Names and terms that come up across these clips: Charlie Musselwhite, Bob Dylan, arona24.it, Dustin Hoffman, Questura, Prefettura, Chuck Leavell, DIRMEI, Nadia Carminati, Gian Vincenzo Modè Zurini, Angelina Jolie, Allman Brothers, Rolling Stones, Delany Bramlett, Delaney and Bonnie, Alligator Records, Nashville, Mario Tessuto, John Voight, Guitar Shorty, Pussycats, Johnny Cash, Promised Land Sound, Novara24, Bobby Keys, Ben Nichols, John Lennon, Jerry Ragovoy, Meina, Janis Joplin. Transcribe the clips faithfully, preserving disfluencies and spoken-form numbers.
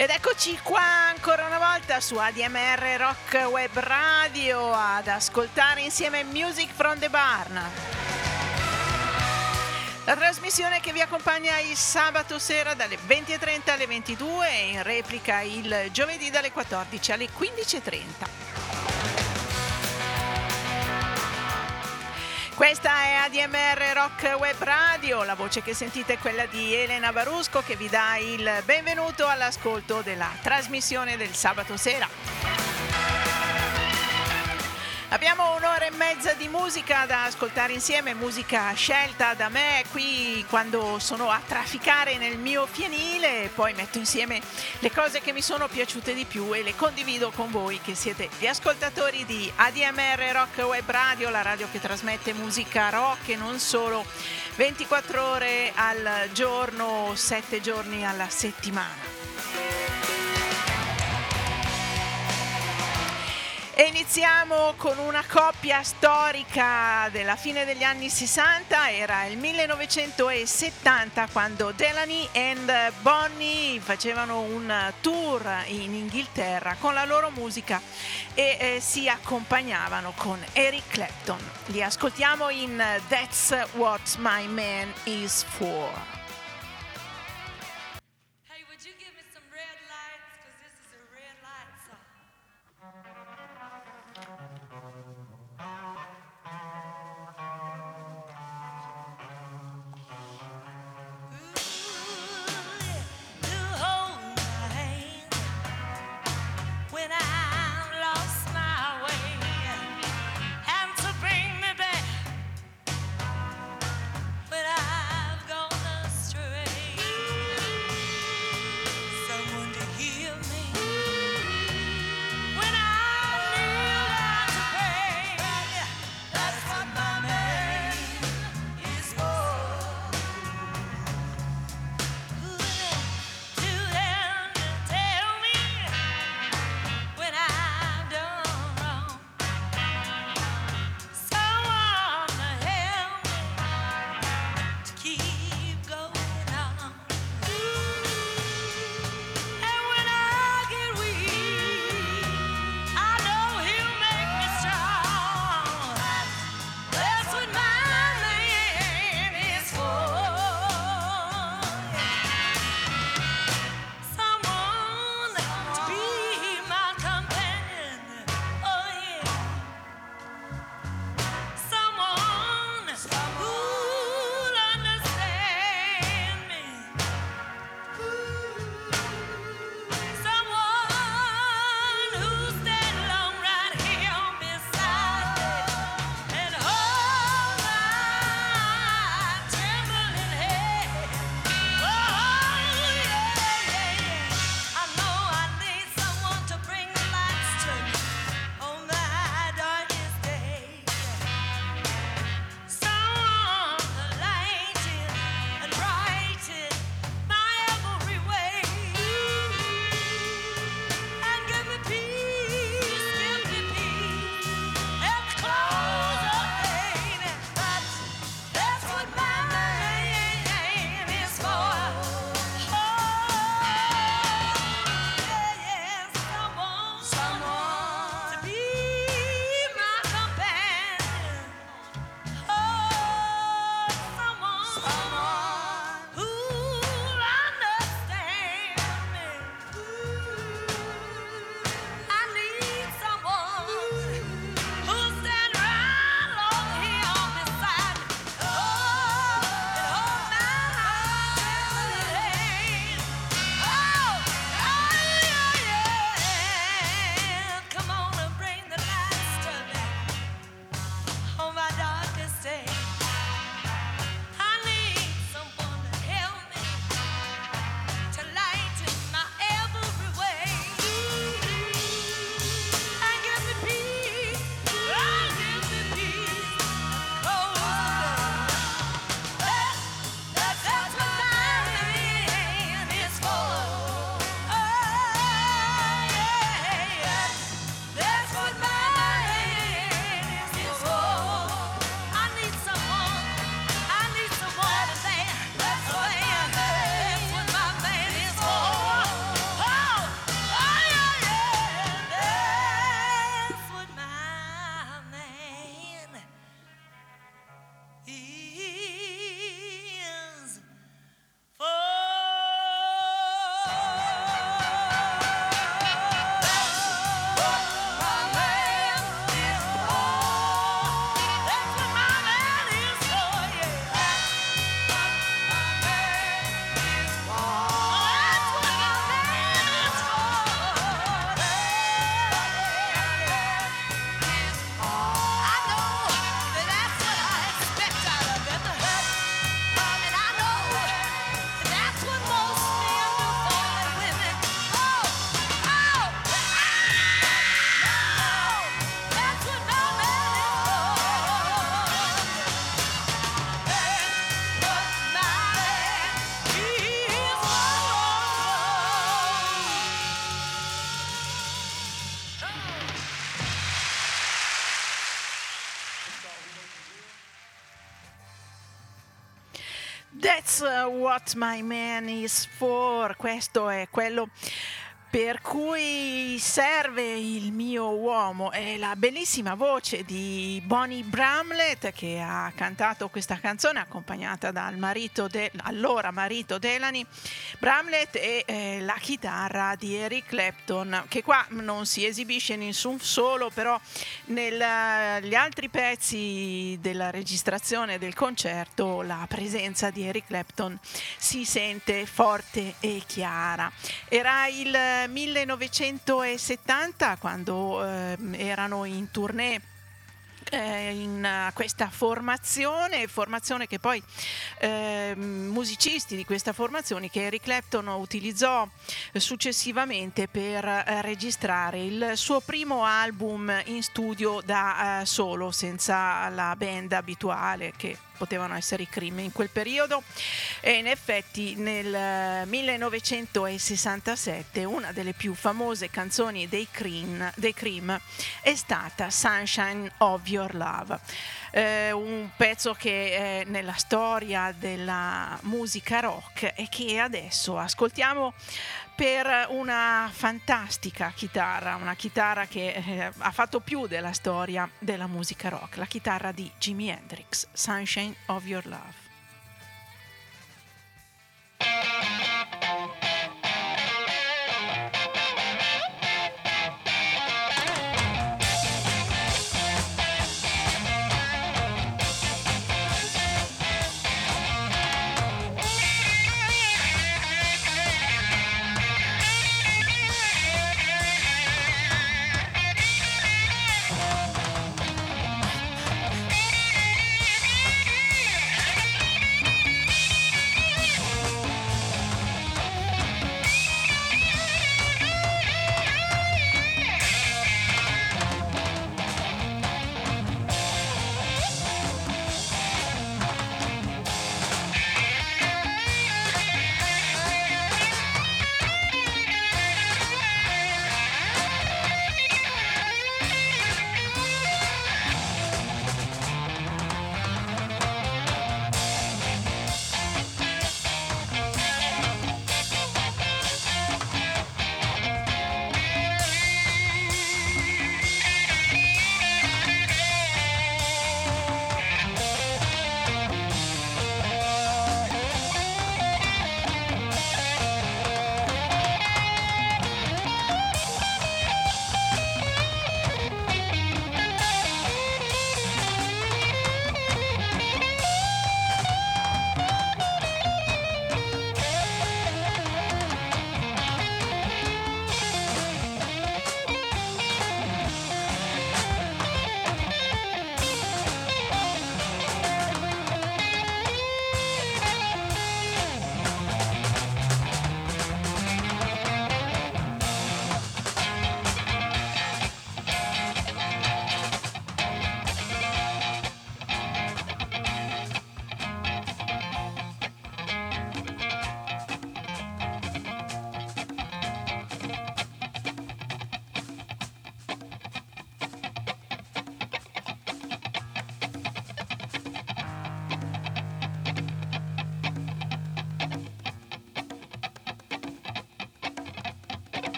Ed eccoci qua ancora una volta su A D M R Rock Web Radio ad ascoltare insieme Music from the Barn, la trasmissione che vi accompagna il sabato sera dalle venti e trenta alle ventidue e in replica il giovedì dalle quattordici alle quindici e trenta. Questa è A D M R Rock Web Radio, la voce che sentite è quella di Elena Barusco che vi dà il benvenuto all'ascolto della trasmissione del sabato sera. Abbiamo un'ora e mezza di musica da ascoltare insieme, musica scelta da me qui quando sono a trafficare nel mio fienile e poi metto insieme le cose che mi sono piaciute di più e le condivido con voi che siete gli ascoltatori di A D M R Rock Web Radio, la radio che trasmette musica rock e non solo, ventiquattro ore al giorno, sette giorni alla settimana. E iniziamo con una coppia storica della fine degli anni sessanta, era il millenovecentosettanta quando Delaney and Bonnie facevano un tour in Inghilterra con la loro musica e eh, si accompagnavano con Eric Clapton. Li ascoltiamo in That's What My Man Is For. Gonna That's what my man is for. Questo è quello per cui serve il mio uomo. È la bellissima voce di Bonnie Bramlett, che ha cantato questa canzone accompagnata dal marito de- allora marito Delany Bramlett e eh, la chitarra di Eric Clapton, che qua non si esibisce nessun solo, però negli altri pezzi della registrazione del concerto la presenza di Eric Clapton si sente forte e chiara. Era il millenovecentosettanta quando eh, erano in tournée eh, in uh, questa formazione formazione che poi eh, musicisti di questa formazione che Eric Clapton utilizzò successivamente per eh, registrare il suo primo album in studio da eh, solo, senza la band abituale che potevano essere i Cream in quel periodo. E in effetti nel millenovecentosessantasette una delle più famose canzoni dei Cream, dei Cream è stata Sunshine of Your Love, eh, un pezzo che è nella storia della musica rock e che adesso ascoltiamo per una fantastica chitarra, una chitarra che eh, ha fatto più della storia della musica rock, la chitarra di Jimi Hendrix, Sunshine of Your Love.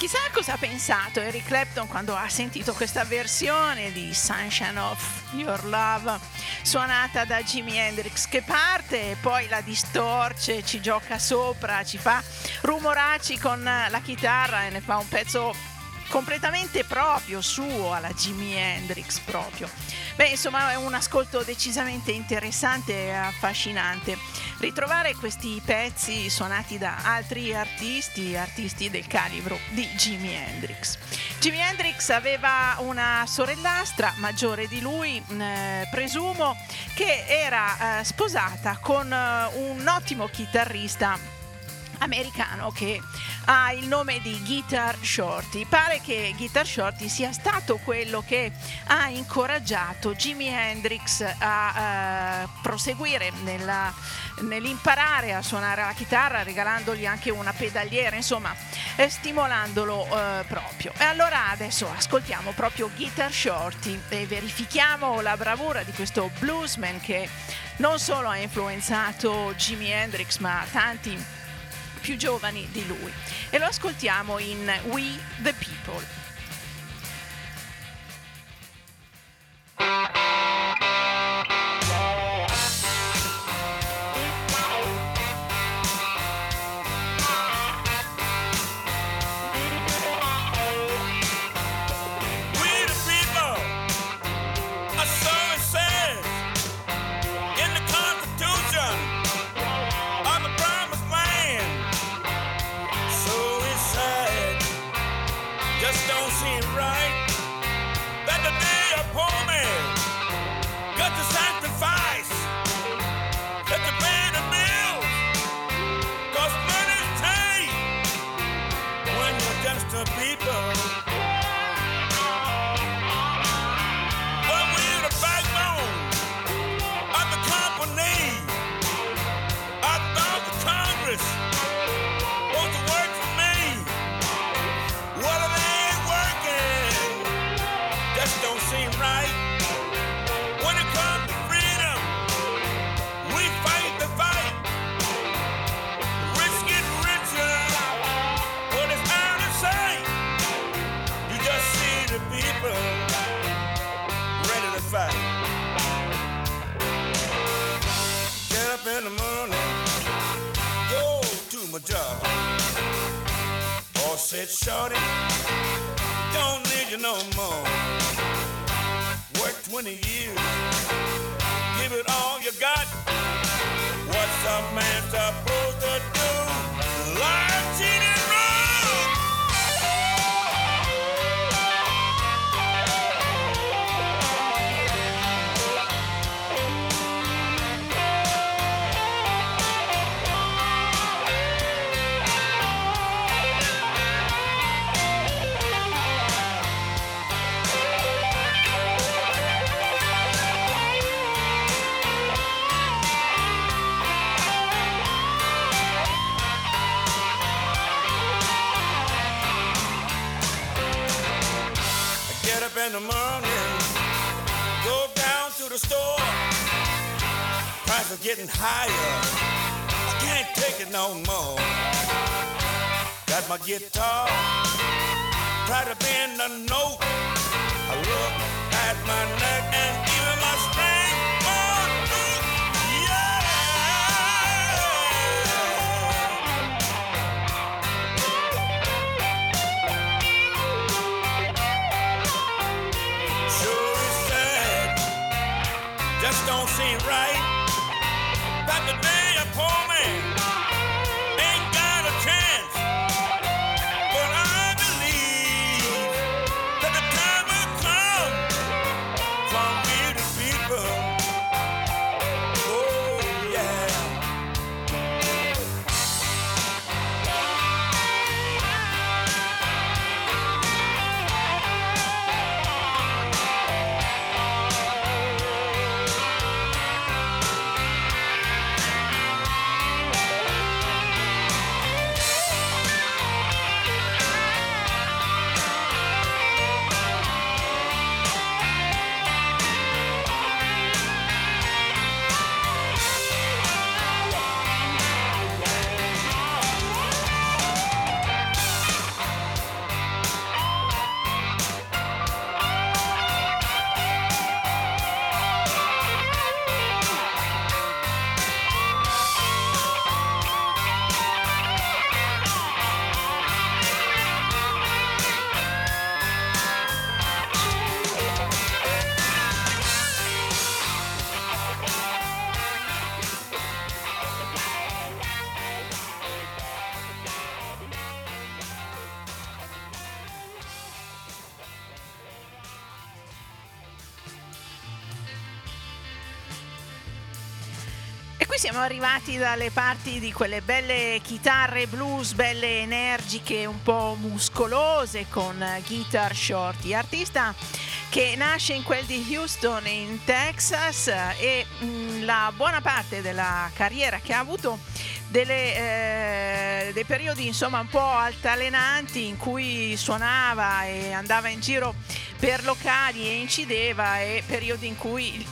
Chissà cosa ha pensato Eric Clapton quando ha sentito questa versione di Sunshine of Your Love suonata da Jimi Hendrix, che parte e poi la distorce, ci gioca sopra, ci fa rumoracci con la chitarra e ne fa un pezzo completamente proprio, suo, alla Jimi Hendrix proprio. Beh, insomma, è un ascolto decisamente interessante e affascinante. Ritrovare questi pezzi suonati da altri artisti, artisti del calibro di Jimi Hendrix. Jimi Hendrix aveva una sorellastra maggiore di lui, eh, presumo, che era eh, sposata con eh, un ottimo chitarrista americano che ha il nome di Guitar Shorty. Pare che Guitar Shorty sia stato quello che ha incoraggiato Jimi Hendrix a eh, proseguire nella, nell'imparare a suonare la chitarra, regalandogli anche una pedaliera, insomma eh, stimolandolo eh, proprio. E allora adesso ascoltiamo proprio Guitar Shorty e verifichiamo la bravura di questo bluesman che non solo ha influenzato Jimi Hendrix ma tanti più giovani di lui, e lo ascoltiamo in We the People. Said, shorty, don't need you no more. Worked twenty years, give it all you got. What's a man supposed to do? Lie, cheat, and rob. In the morning, go down to the store. Prices are getting higher. I can't take it no more. Got my guitar, try to bend a note. I look at my neck and even my strength. Don't seem right. But today a poor man ain't got a chance. But I believe that the time will come for me to people. Oh yeah. siamo arrivati dalle parti di quelle belle chitarre blues, belle energiche, un po' muscolose, con Guitar Shorty, artista che nasce in quel di Houston in Texas, e mh, la buona parte della carriera che ha avuto delle, eh, dei periodi insomma un po' altalenanti in cui suonava e andava in giro per locali e incideva, e periodi in cui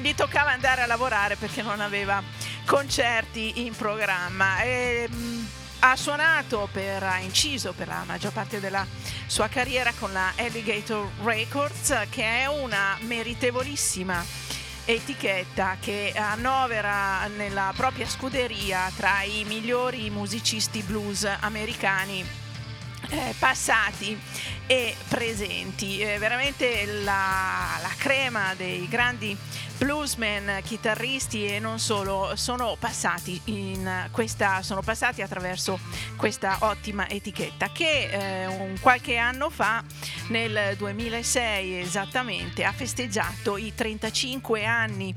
gli toccava andare a lavorare perché non aveva concerti in programma. E, mh, ha suonato, per, ha inciso per la maggior parte della sua carriera con la Alligator Records, che è una meritevolissima etichetta che annovera nella propria scuderia tra i migliori musicisti blues americani eh, passati e presenti. È veramente la, la crema dei grandi bluesmen, chitarristi e non solo, sono passati in questa, sono passati attraverso questa ottima etichetta che eh, un qualche anno fa, nel duemilasei esattamente, ha festeggiato i trentacinque anni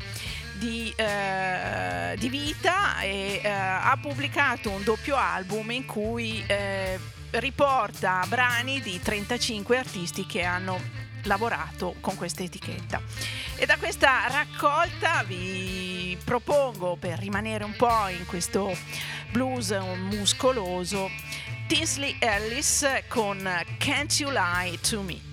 di, eh, di vita, e eh, ha pubblicato un doppio album in cui eh, riporta brani di trentacinque artisti che hanno lavorato con questa etichetta. E da questa raccolta vi propongo, per rimanere un po' in questo blues muscoloso, Tinsley Ellis con Can't You Lie to Me.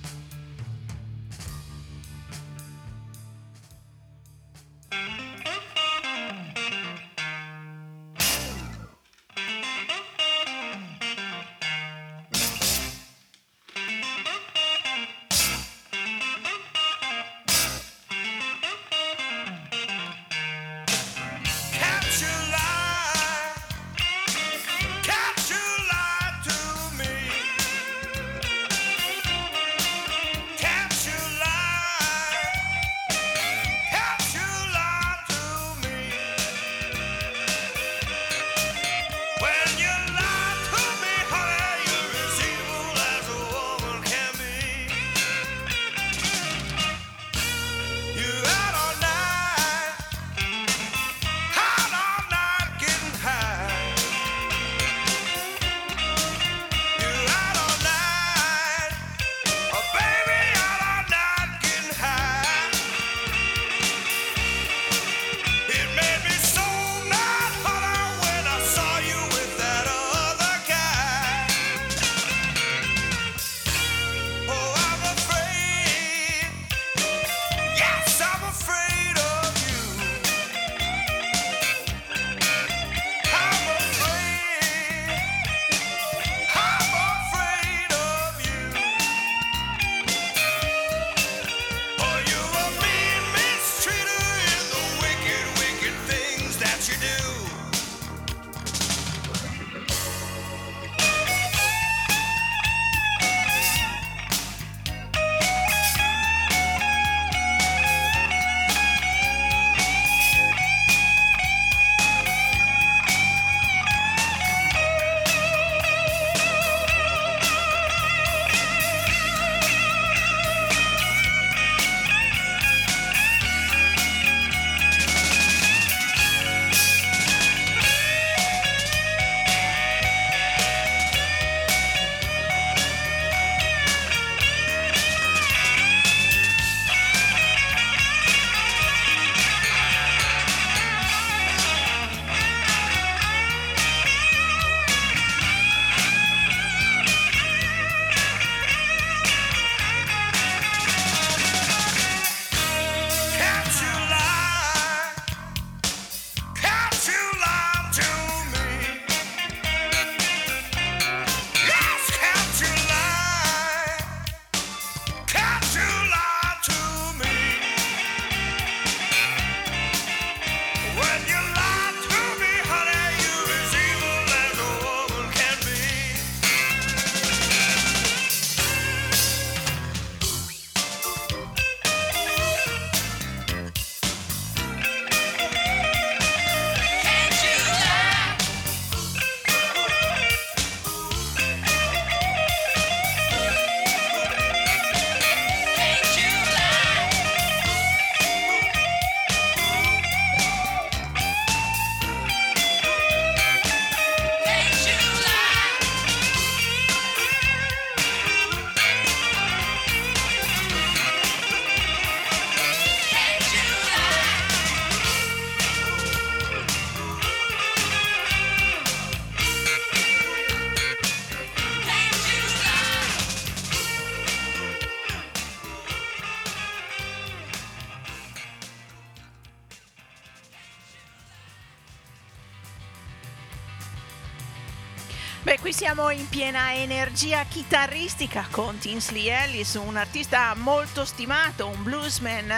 Beh, qui siamo in piena energia chitarristica con Tinsley Ellis, un artista molto stimato, un bluesman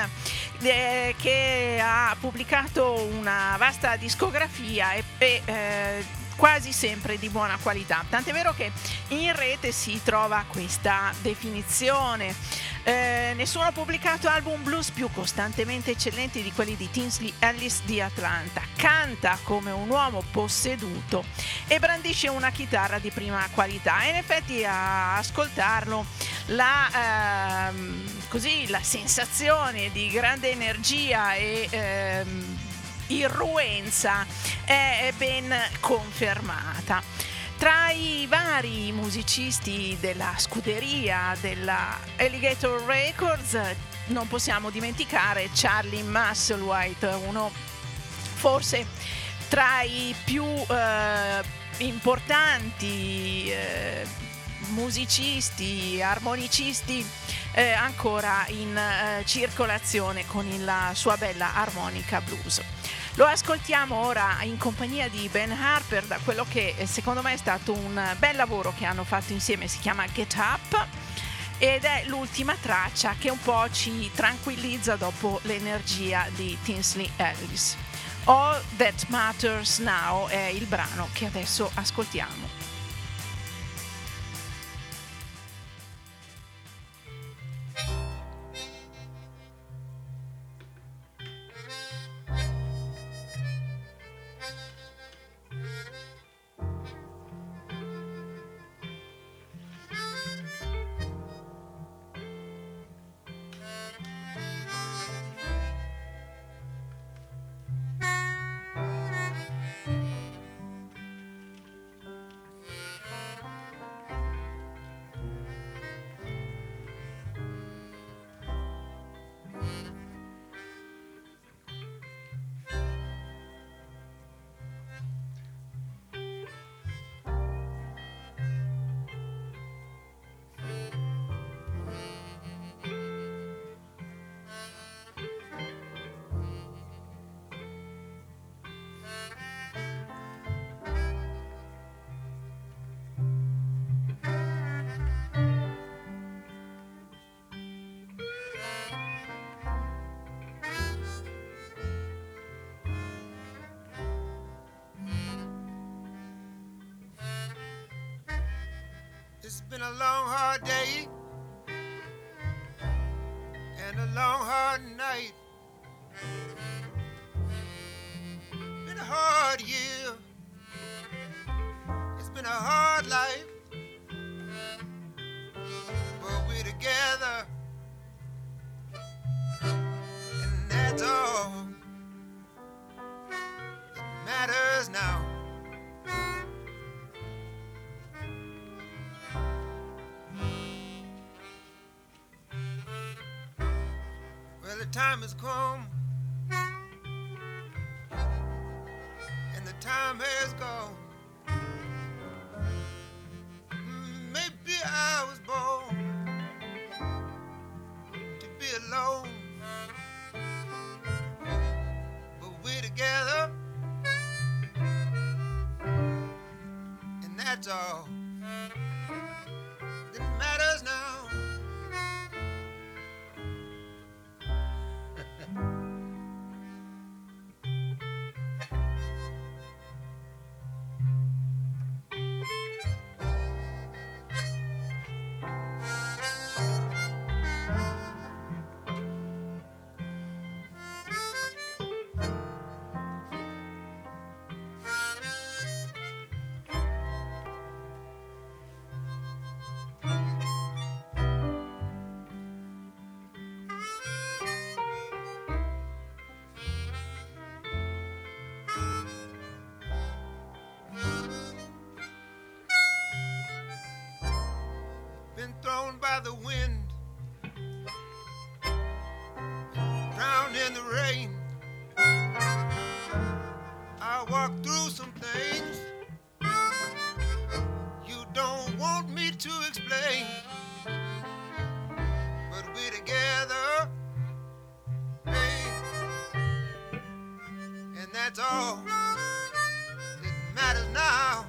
eh, che ha pubblicato una vasta discografia e eh, quasi sempre di buona qualità, tant'è vero che in rete si trova questa definizione. Eh, nessuno ha pubblicato album blues più costantemente eccellenti di quelli di Tinsley Ellis di Atlanta. Canta come un uomo posseduto e brandisce una chitarra di prima qualità. E in effetti a ascoltarlo la, ehm, così, la sensazione di grande energia e ehm, irruenza è ben confermata. Tra i vari musicisti della scuderia della Alligator Records non possiamo dimenticare Charlie Musselwhite, uno forse tra i più eh, importanti eh, musicisti, armonicisti eh, ancora in eh, circolazione con la sua bella armonica blues. Lo ascoltiamo ora in compagnia di Ben Harper da quello che secondo me è stato un bel lavoro che hanno fatto insieme, si chiama Get Up ed è l'ultima traccia che un po' ci tranquillizza dopo l'energia di Tinsley Ellis. All That Matters Now è il brano che adesso ascoltiamo. It's been a long, hard day and a long, hard night. Been a hard year. It's been a hard life, but we're together, and that's all that matters now. Time has come and the time has gone. Maybe I was born to be alone, but we're together, and that's all that matters now. Thrown by the wind, drowned in the rain. I walked through some things you don't want me to explain, but we're together, babe, and that's all that matters now.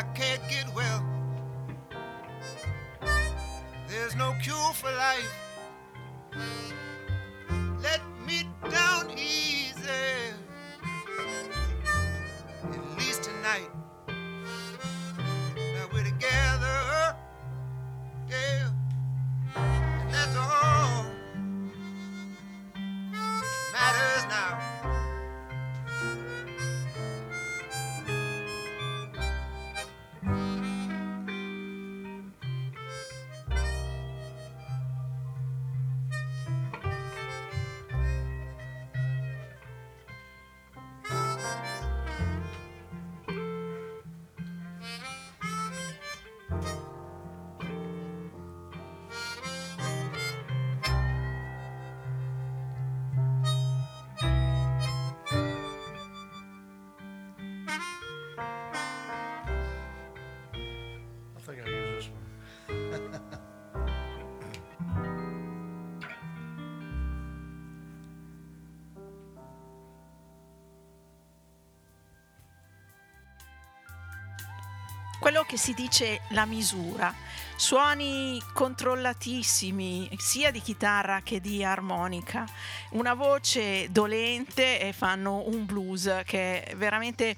I can't get well. There's no cure for life. Let me down easy. At least tonight. Now we're together. Yeah. And that's all that matters now. Quello che si dice la misura, suoni controllatissimi sia di chitarra che di armonica, una voce dolente e fanno un blues che è veramente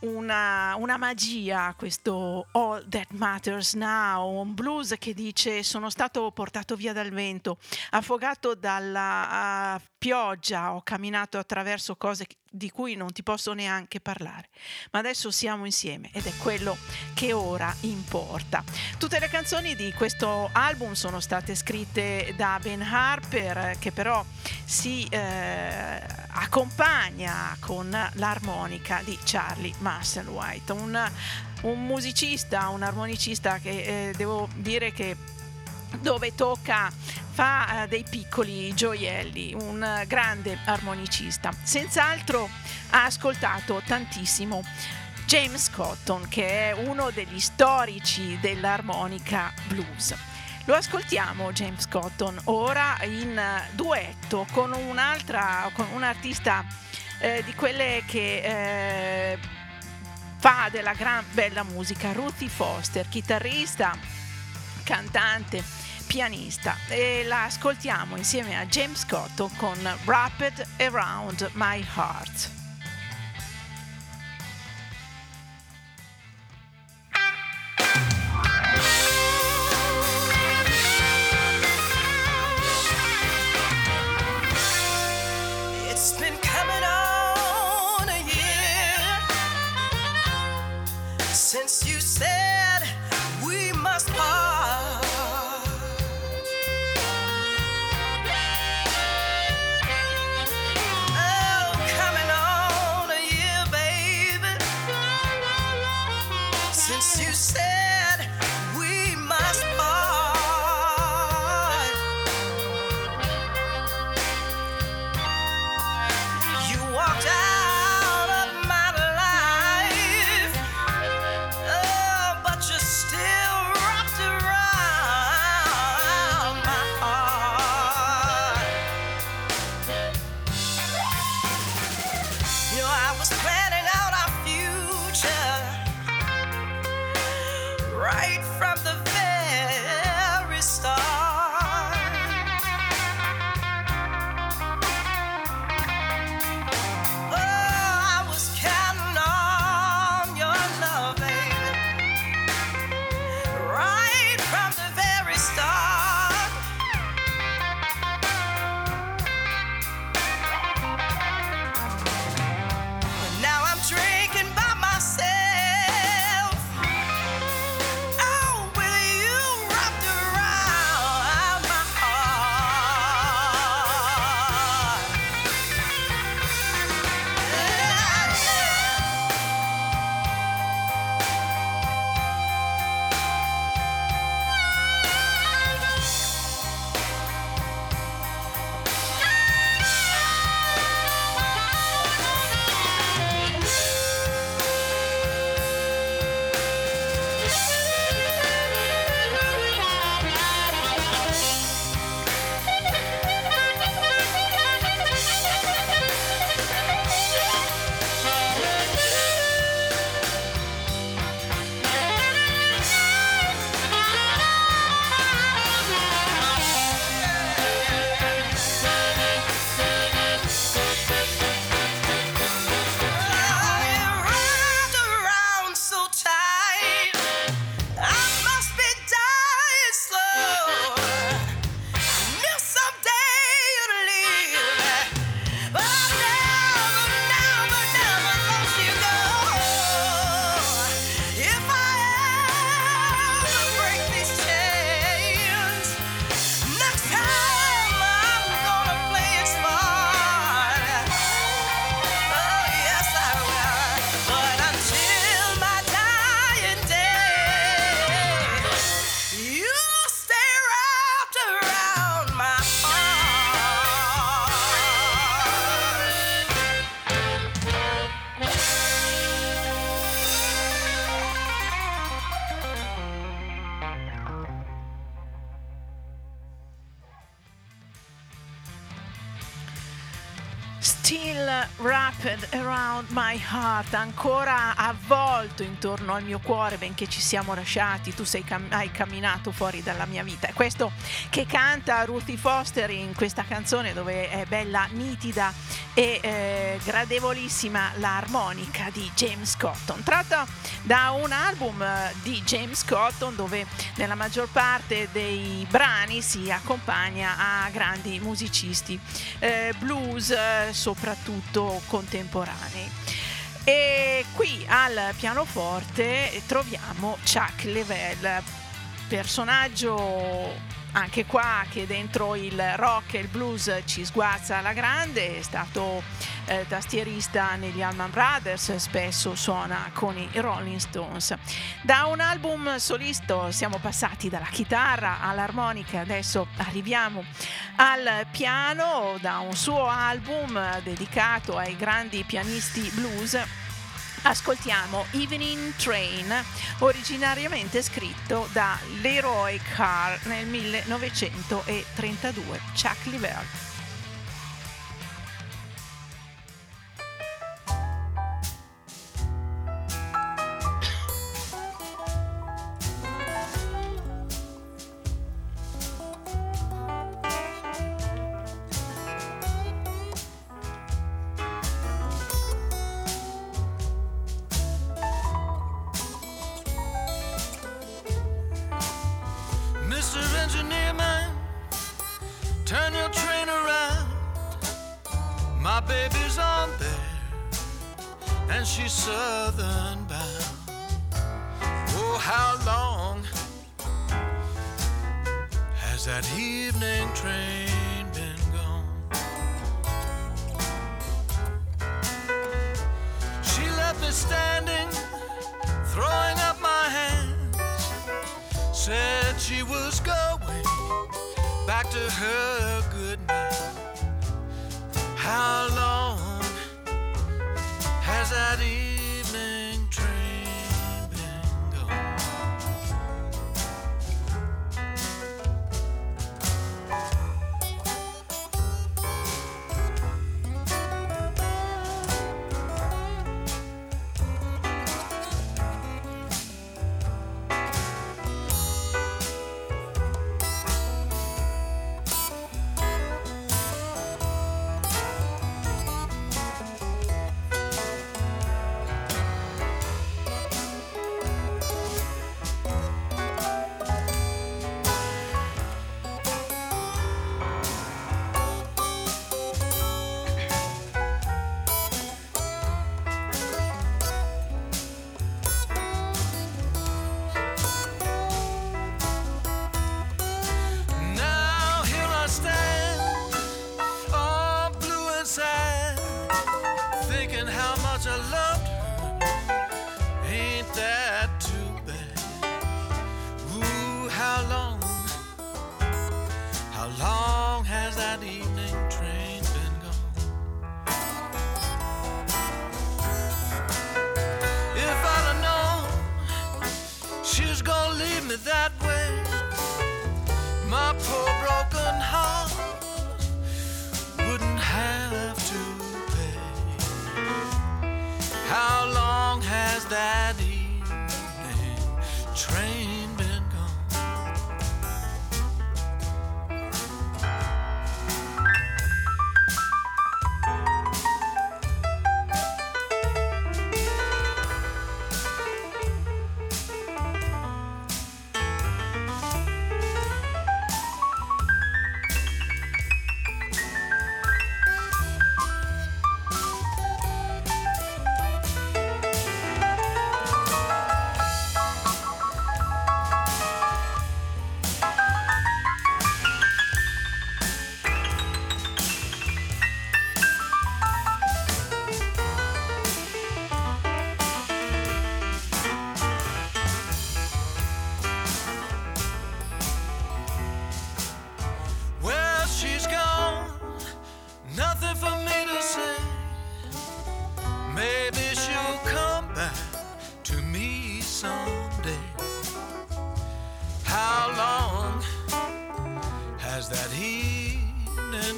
una, una magia, questo All That Matters Now, un blues che dice sono stato portato via dal vento, affogato dalla uh, pioggia, ho camminato attraverso cose di cui non ti posso neanche parlare, ma adesso siamo insieme ed è quello che ora importa. Tutte le canzoni di questo album sono state scritte da Ben Harper, che però si eh, accompagna con l'armonica di Charlie Musselwhite, un, un musicista, un armonicista che eh, devo dire che dove tocca fa dei piccoli gioielli, un grande armonicista. Senz'altro ha ascoltato tantissimo James Cotton, che è uno degli storici dell'armonica blues. Lo ascoltiamo James Cotton ora in duetto con un'altra, con un artista eh, di quelle che eh, fa della gran bella musica, Ruthie Foster, chitarrista, cantante, pianista, e la ascoltiamo insieme a James Cotton con Wrap It Around My Heart. I was planning out our future, Still Wrapped Around My Heart, ancora avvolto intorno al mio cuore, benché ci siamo lasciati, tu sei cam- hai camminato fuori dalla mia vita. È questo che canta Ruthie Foster in questa canzone, dove è bella, nitida e eh, gradevolissima la armonica di James Cotton, tratta da un album eh, di James Cotton, dove nella maggior parte dei brani si accompagna a grandi musicisti eh, blues, eh, soprattutto contemporanei. E qui al pianoforte troviamo Chuck Leavell, personaggio anche qua che dentro il rock e il blues ci sguazza alla grande. È stato eh, tastierista negli Allman Brothers, spesso suona con i Rolling Stones. Da un album solisto siamo passati dalla chitarra all'armonica, adesso arriviamo al piano, da un suo album dedicato ai grandi pianisti blues. Ascoltiamo Evening Train, originariamente scritto da Leroy Carr nel millenovecentotrentadue. Chuck Leavell. That evening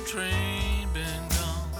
train been gone.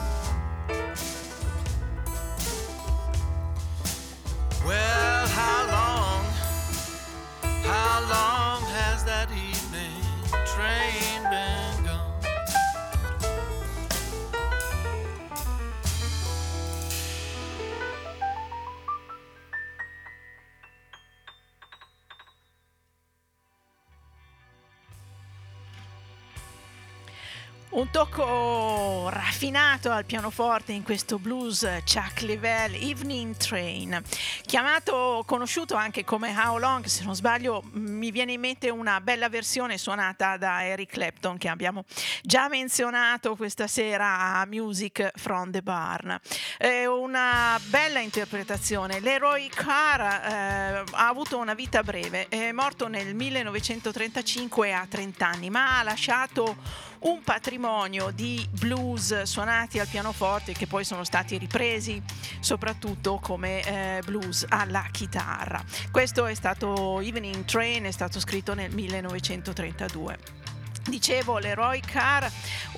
Un tocco raffinato al pianoforte in questo blues Chuck Leavell, Evening Train, chiamato, conosciuto anche come How Long, se non sbaglio mi viene in mente una bella versione suonata da Eric Clapton che abbiamo già menzionato questa sera a Music from the Barn. È una bella interpretazione. Leroy Carr eh, ha avuto una vita breve, è morto nel millenovecentotrentacinque a trent'anni, ma ha lasciato un patrimonio di blues suonati al pianoforte che poi sono stati ripresi soprattutto come eh, blues alla chitarra. Questo è stato Evening Train, è stato scritto nel millenovecentotrentadue. Dicevo, Leroy Carr,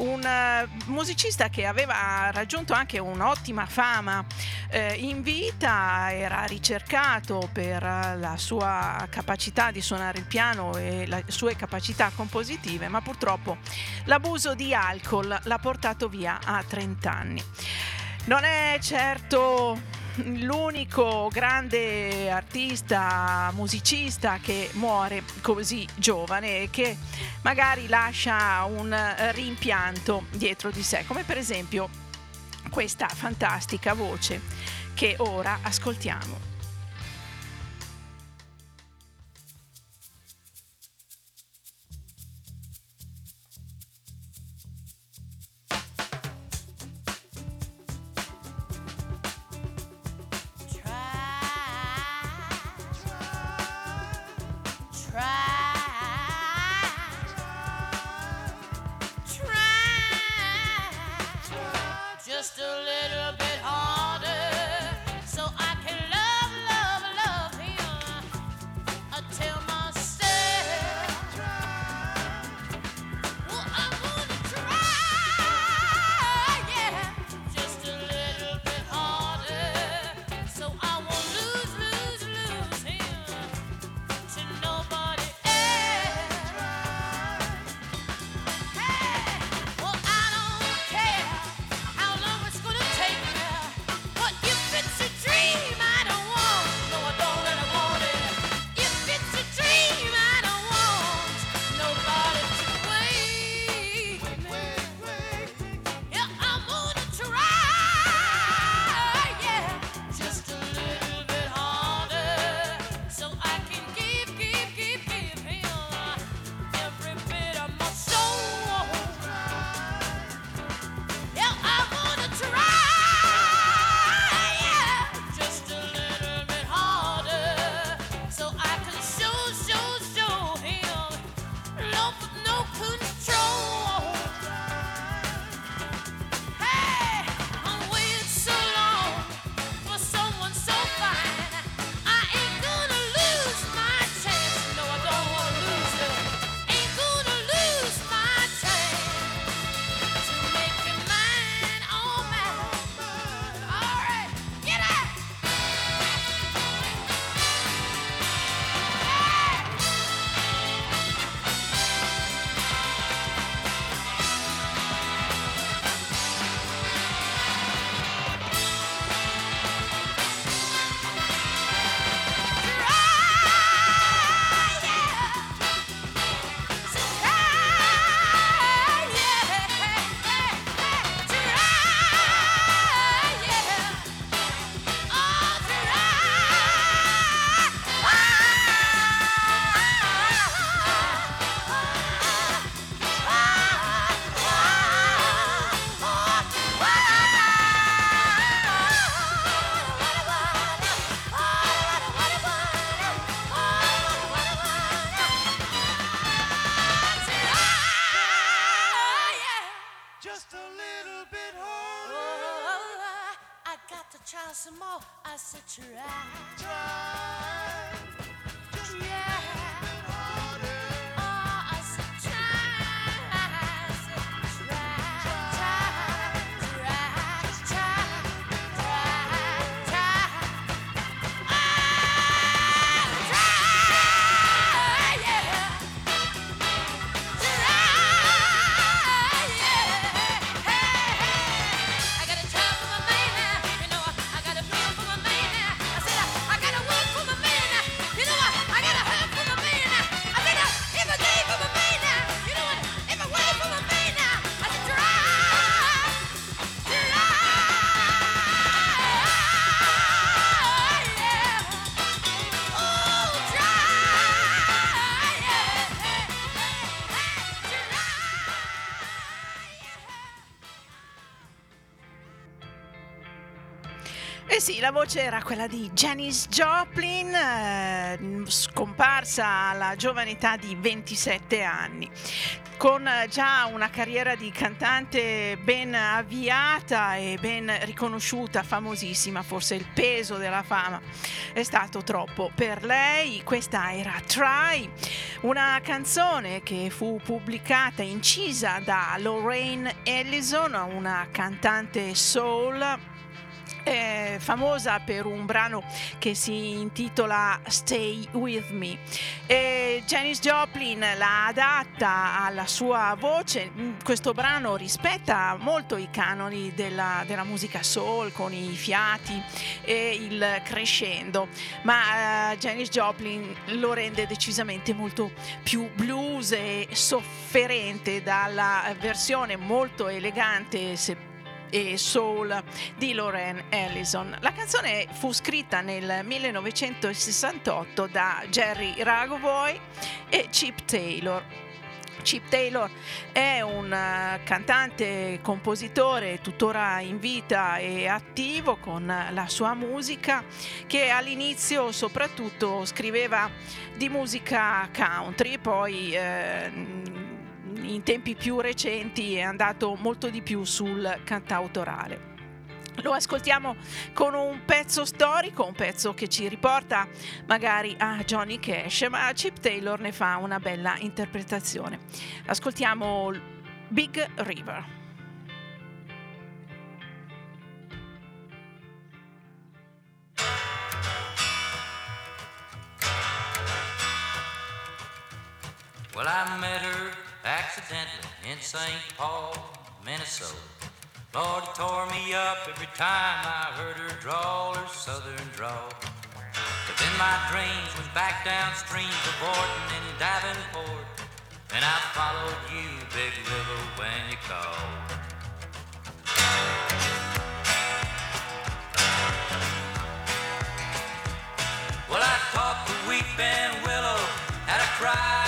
un uh, musicista che aveva raggiunto anche un'ottima fama eh, in vita, era ricercato per uh, la sua capacità di suonare il piano e le sue capacità compositive, ma purtroppo l'abuso di alcol l'ha portato via a trent'anni. Non è certo l'unico grande artista, musicista che muore così giovane e che magari lascia un rimpianto dietro di sé, come per esempio questa fantastica voce che ora ascoltiamo. Just a little bit harder so I can love Eh sì, la voce era quella di Janis Joplin, eh, scomparsa alla giovane età di ventisette anni. Con già una carriera di cantante ben avviata e ben riconosciuta, famosissima, forse il peso della fama è stato troppo per lei. Questa era Try, una canzone che fu pubblicata e incisa da Lorraine Ellison, una cantante soul. È famosa per un brano che si intitola Stay With Me. E Janis Joplin la adatta alla sua voce. Questo brano rispetta molto i canoni della, della musica soul, con i fiati e il crescendo, ma uh, Janis Joplin lo rende decisamente molto più blues e sofferente dalla versione molto elegante se e soul di Lorraine Ellison. La canzone fu scritta nel millenovecentosessantotto da Jerry Ragovoy e Chip Taylor. Chip Taylor è un cantante, compositore tuttora in vita e attivo con la sua musica, che all'inizio soprattutto scriveva di musica country, poi eh, in tempi più recenti è andato molto di più sul cantautorale. Lo ascoltiamo con un pezzo storico, un pezzo che ci riporta magari a Johnny Cash, ma Chip Taylor ne fa una bella interpretazione. Ascoltiamo Big River. Well, I met her accidentally in Saint Paul, Minnesota. Lord, it tore me up every time I heard her drawl, her southern drawl. But then my dreams was back downstream to Borton and Davenport, and I followed you, Big River, when you called. Well, I talked to Weeping Willow, had a cry.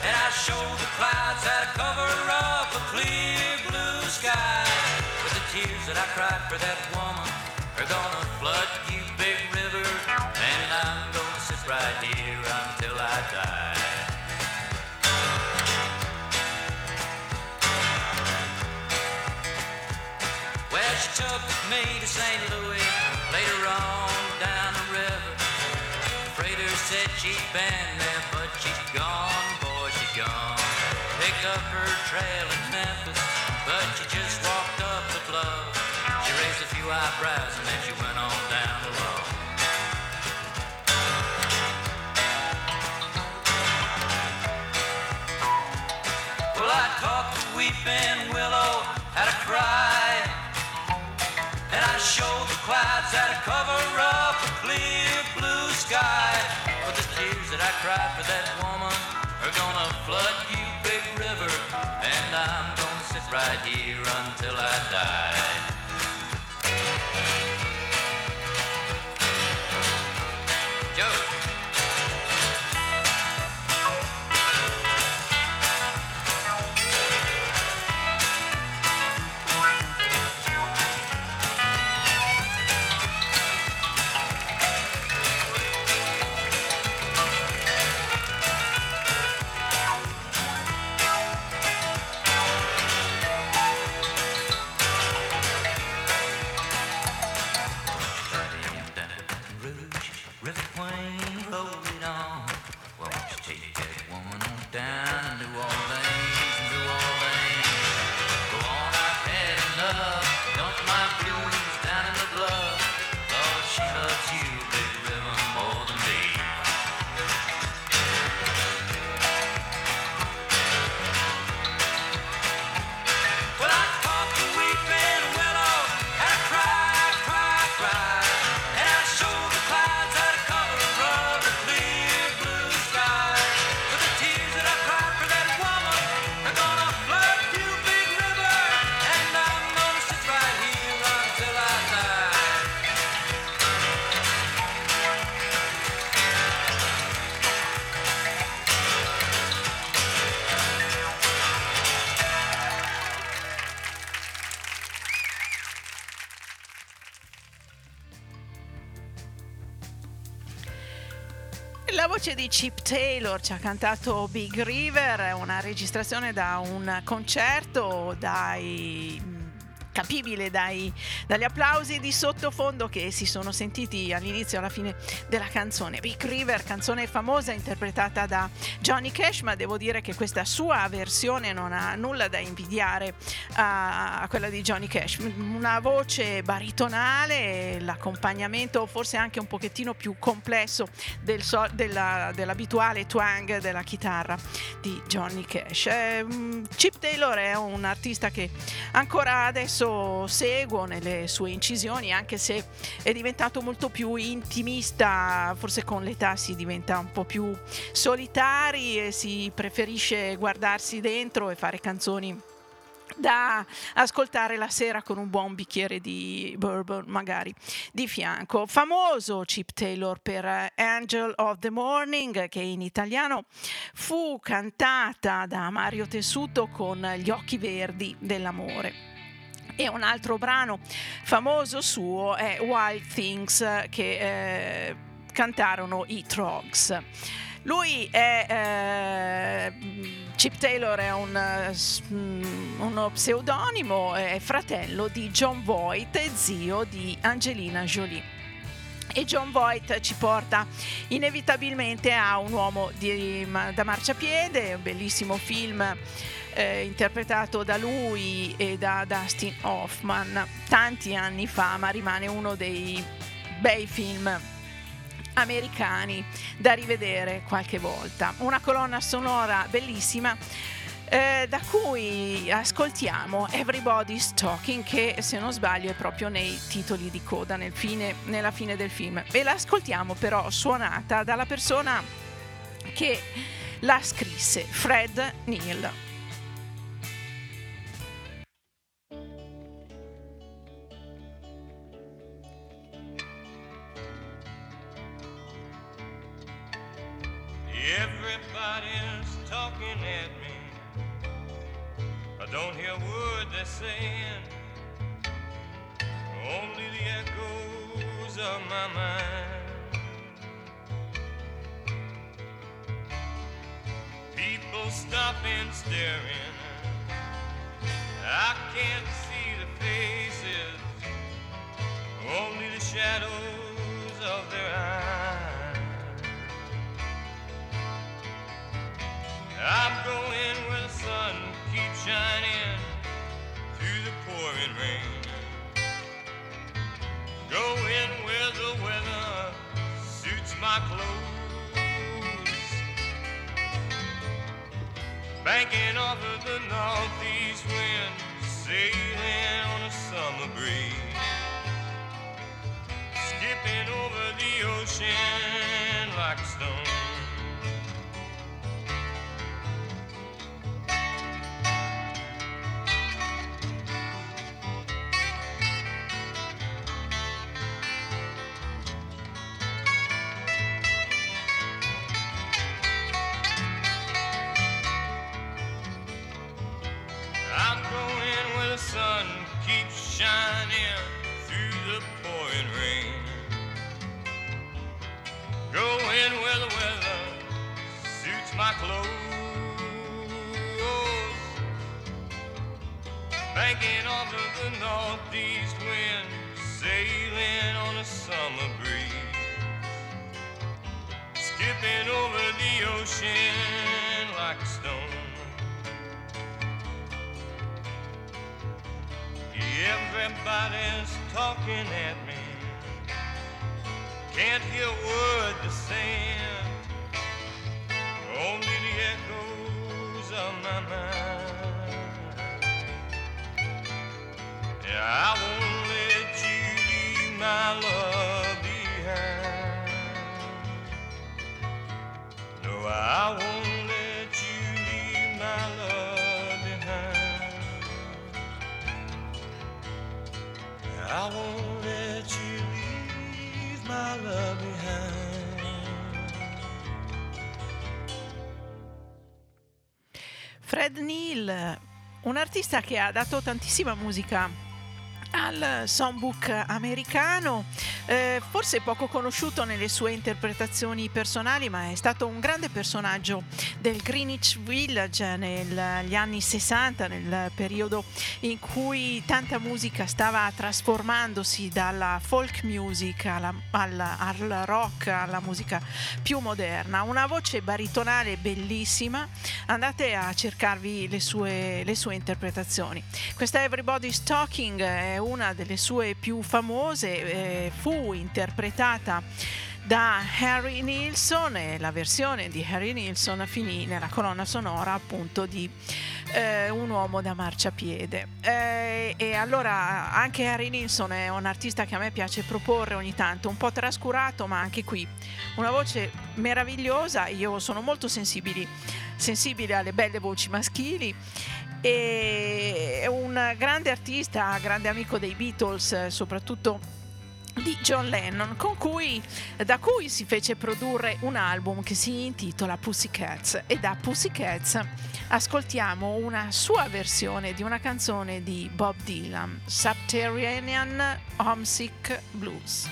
And I showed the clouds how to cover up a clear blue sky. But the tears that I cried for that woman are gonna flood you, Big River. And I'm gonna sit right here until I die. Well, she took me to Saint Louis, later on down the river. The freighter said she'd been there, but she's gone, boy, she's gone. Picked up her trail in Memphis, but she just walked up the bluff. She raised a few eyebrows and then she went on down the road. Well, I talked to Weeping Willow, had a cry, and I showed the clouds how to cover up a clear blue sky. Tears that I cried for that woman are gonna flood you, Big River, and I'm gonna sit right here until I die. Joe. River Queen, La voce di Chip Taylor ci ha cantato Big River, una registrazione da un concerto dai... capibile dai, dagli applausi di sottofondo che si sono sentiti all'inizio e alla fine della canzone. Big River, canzone famosa interpretata da Johnny Cash, ma devo dire che questa sua versione non ha nulla da invidiare a, a quella di Johnny Cash. Una voce baritonale, l'accompagnamento forse anche un pochettino più complesso del so, della, dell'abituale twang della chitarra di Johnny Cash. Eh, Chip Taylor è un artista che ancora adesso seguo nelle sue incisioni, anche se è diventato molto più intimista, forse con l'età si diventa un po' più solitari e si preferisce guardarsi dentro e fare canzoni da ascoltare la sera con un buon bicchiere di bourbon magari di fianco. Famoso Chip Taylor per Angel of the Morning, che in italiano fu cantata da Mario Tessuto con Gli occhi verdi dell'amore. E un altro brano famoso suo è Wild Things, che eh, cantarono i Trogs. Lui è eh, Chip Taylor è un, uno pseudonimo, è fratello di John Voight e zio di Angelina Jolie. E John Voight ci porta inevitabilmente a Un uomo di, da marciapiede, un bellissimo film eh, interpretato da lui e da Dustin Hoffman tanti anni fa, ma rimane uno dei bei film americani da rivedere qualche volta. Una colonna sonora bellissima, Eh, da cui ascoltiamo Everybody's Talking, che se non sbaglio è proprio nei titoli di coda nel fine, nella fine del film, e l'ascoltiamo però suonata dalla persona che la scrisse, Fred Neil. Everybody's talking at me, I don't hear a word they're saying, only the echoes of my mind. People stop and staring, I can't see the faces, only the shadows of their eyes. I'm going where the sun keep shining through the pouring rain, going where the weather suits my clothes, banking off of the northeast wind, sailing on a summer breeze, skipping over the ocean like a stone. Fred Neil, un artista che ha dato tantissima musica al songbook americano, eh, forse poco conosciuto nelle sue interpretazioni personali, ma è stato un grande personaggio del Greenwich Village negli anni sessanta, nel periodo in cui tanta musica stava trasformandosi dalla folk music alla, alla, al rock, alla musica più moderna. Una voce baritonale bellissima, andate a cercarvi le sue, le sue interpretazioni. Questa Everybody's Talking è una delle sue più famose, eh, fu interpretata da Harry Nilsson e la versione di Harry Nilsson finì nella colonna sonora appunto di eh, Un uomo da marciapiede. Eh, e allora anche Harry Nilsson è un artista che a me piace proporre ogni tanto, un po' trascurato, ma anche qui una voce meravigliosa. Io sono molto sensibili, sensibile alle belle voci maschili. È un grande artista, grande amico dei Beatles, soprattutto di John Lennon, con cui, da cui si fece produrre un album che si intitola Pussycats, e da Pussycats ascoltiamo una sua versione di una canzone di Bob Dylan, Subterranean Homesick Blues.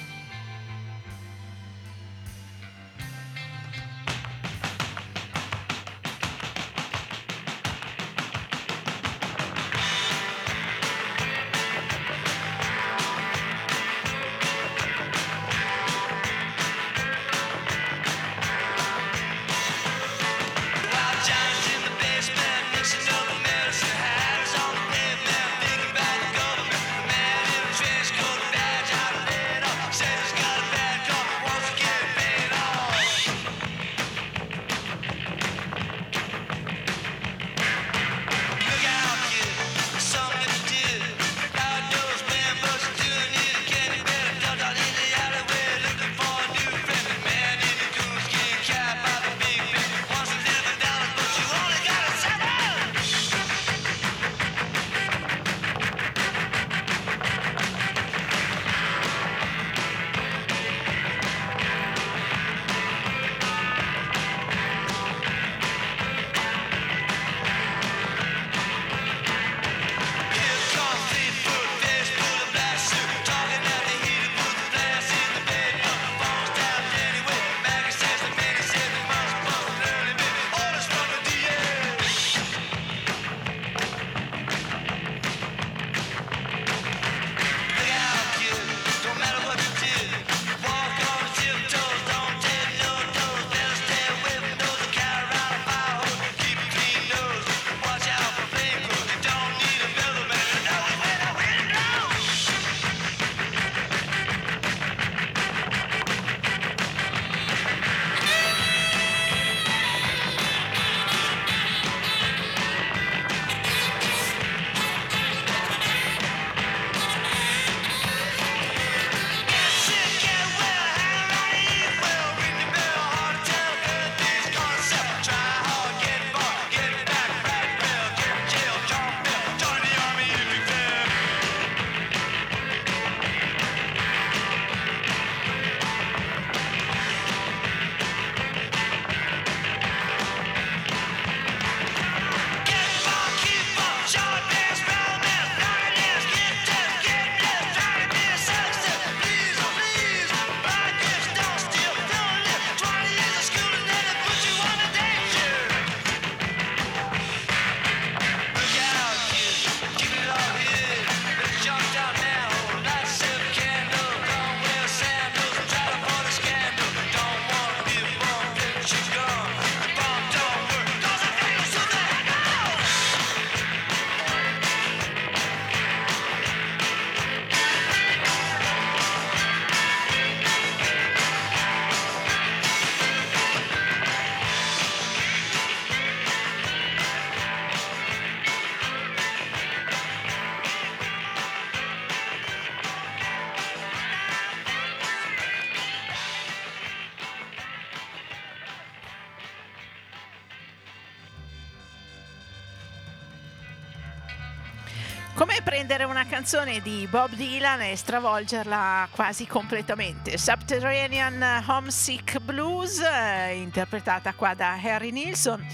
Prendere una canzone di Bob Dylan e stravolgerla quasi completamente. Subterranean Homesick Blues, eh, interpretata qua da Harry Nilsson.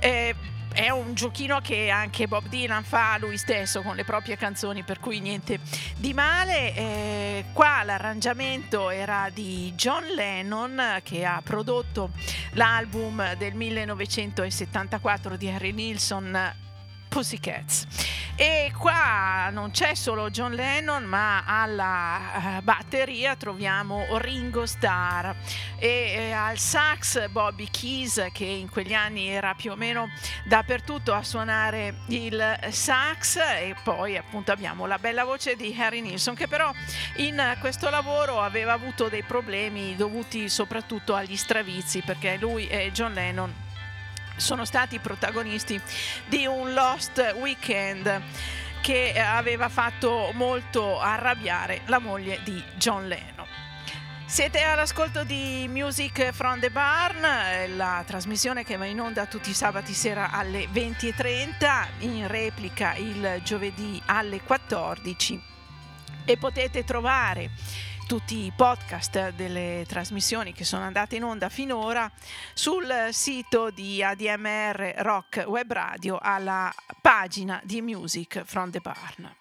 Eh, è un giochino che anche Bob Dylan fa lui stesso con le proprie canzoni, per cui niente di male. Eh, qua l'arrangiamento era di John Lennon, che ha prodotto l'album del millenovecentosettantaquattro di Harry Nilsson, Pussycats. E qua non c'è solo John Lennon, ma alla batteria troviamo Ringo Starr e al sax Bobby Keys, che in quegli anni era più o meno dappertutto a suonare il sax. E poi appunto abbiamo la bella voce di Harry Nilsson, che però in questo lavoro aveva avuto dei problemi dovuti soprattutto agli stravizi, perché lui e John Lennon sono stati protagonisti di un Lost Weekend che aveva fatto molto arrabbiare la moglie di John Lennon. Siete all'ascolto di Music from the Barn, la trasmissione che va in onda tutti i sabati sera alle venti e trenta, in replica il giovedì alle quattordici, e potete trovare tutti i podcast delle trasmissioni che sono andate in onda finora sul sito di A D M R Rock Web Radio, alla pagina di Music from the Barn.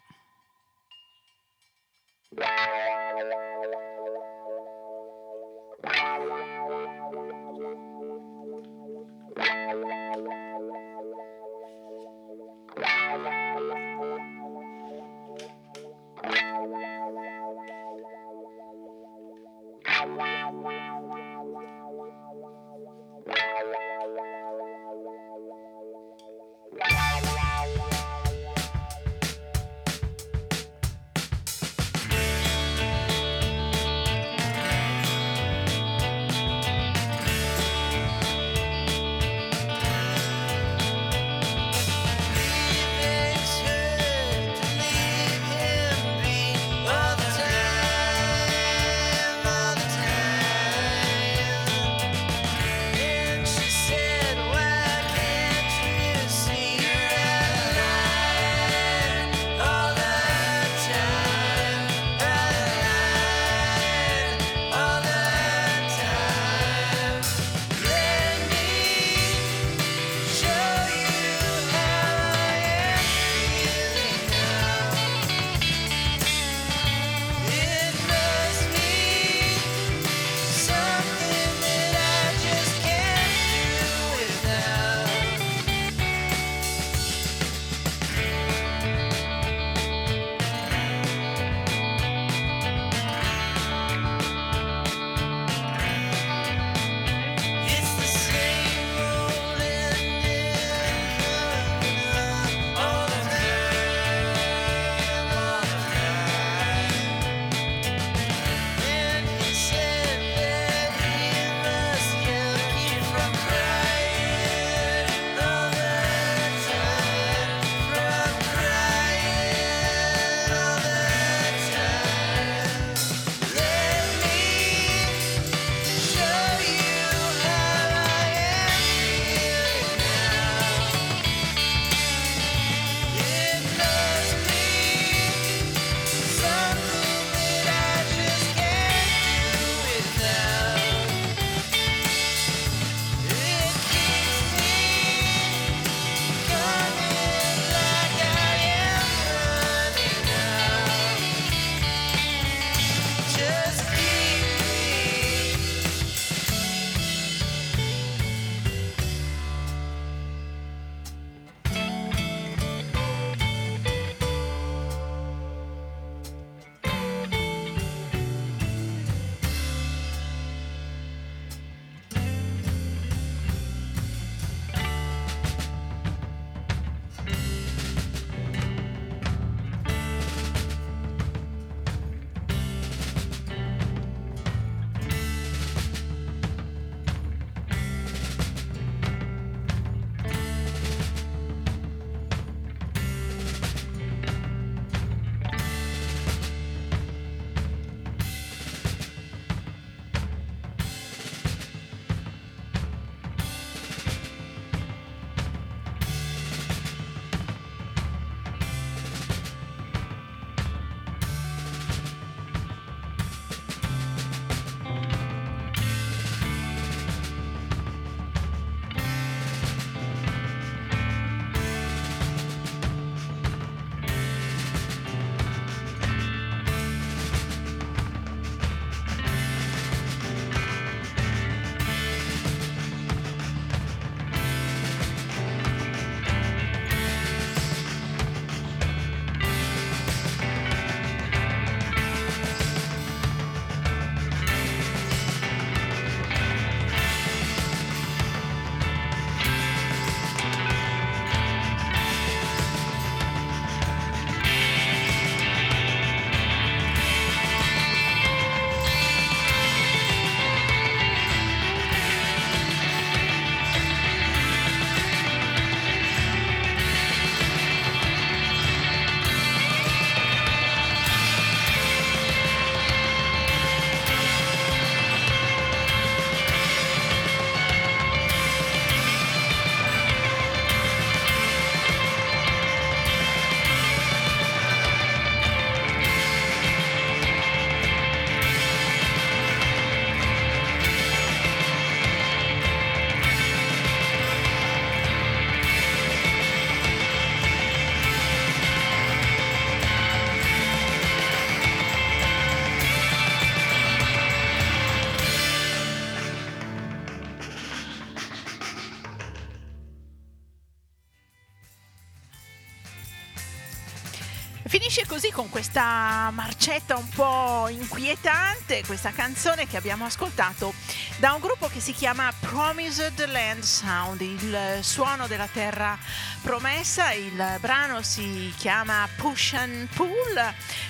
Finisce così, con questa marcetta un po' inquietante, questa canzone che abbiamo ascoltato da un gruppo che si chiama Promised Land Sound, il suono della terra promessa. Il brano si chiama Push and Pull,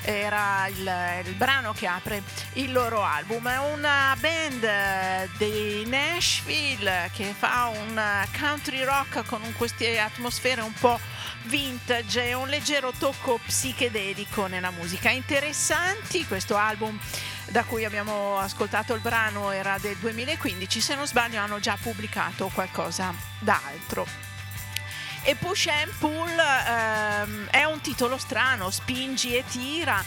era il, il brano che apre il loro album. È una band di Nashville che fa un country rock con queste atmosfere un po' vintage e un leggero tocco psichedelico nella musica. Interessanti, questo album da cui abbiamo ascoltato il brano era del duemilaquindici, se non sbaglio hanno già pubblicato qualcosa d'altro. E Push and Pull ehm, è un titolo strano, spingi e tira,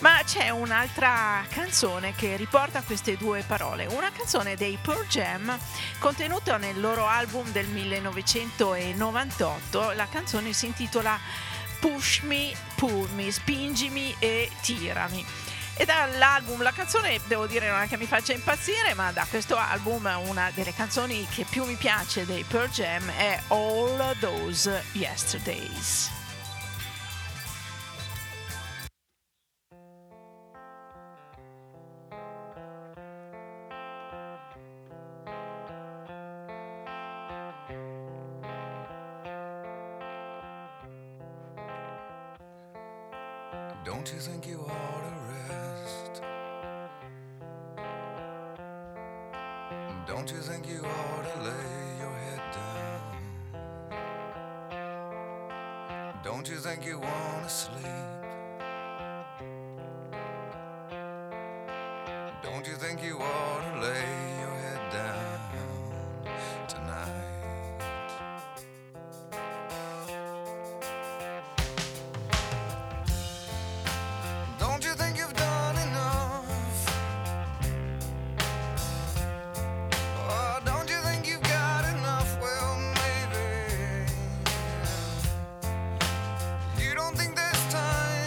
ma c'è un'altra canzone che riporta queste due parole, una canzone dei Pearl Jam contenuta nel loro album del millenovecentonovantotto. La canzone si intitola Push Me, Pull Me, spingimi e tirami. E dall'album, la canzone, devo dire, non è che mi faccia impazzire, ma da questo album una delle canzoni che più mi piace dei Pearl Jam è All Those Yesterdays. Don't you think you ought to rest? Don't you think you ought to lay your head down? Don't you think you want to sleep? Don't you think you ought to lay your head down tonight? Think there's time.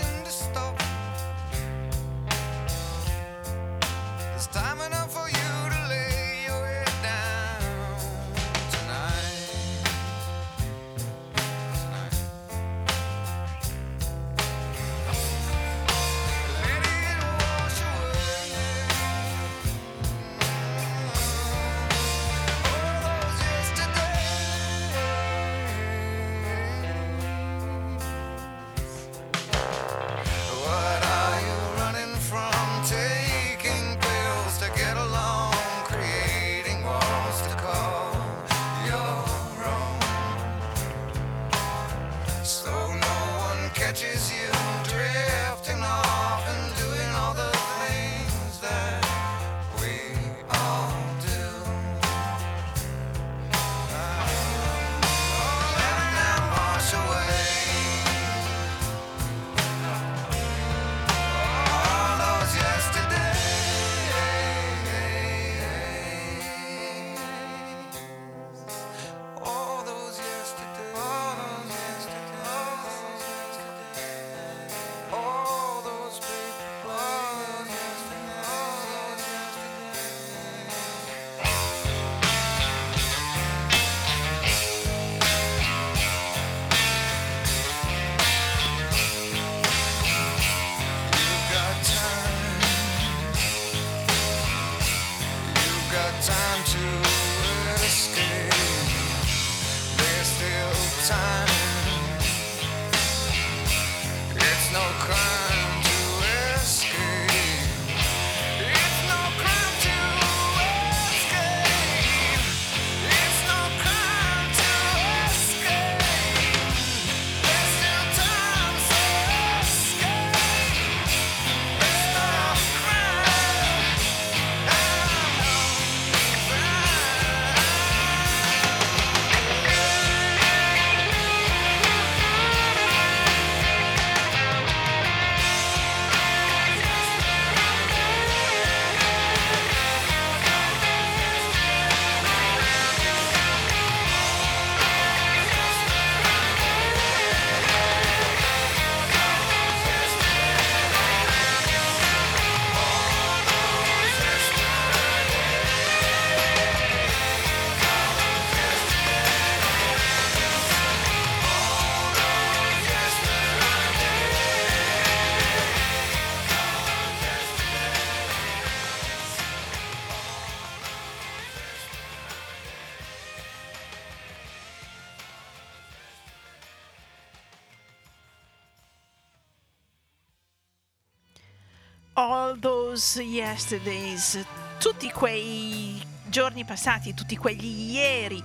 All Those Yesterdays, tutti quei giorni passati, tutti quegli ieri,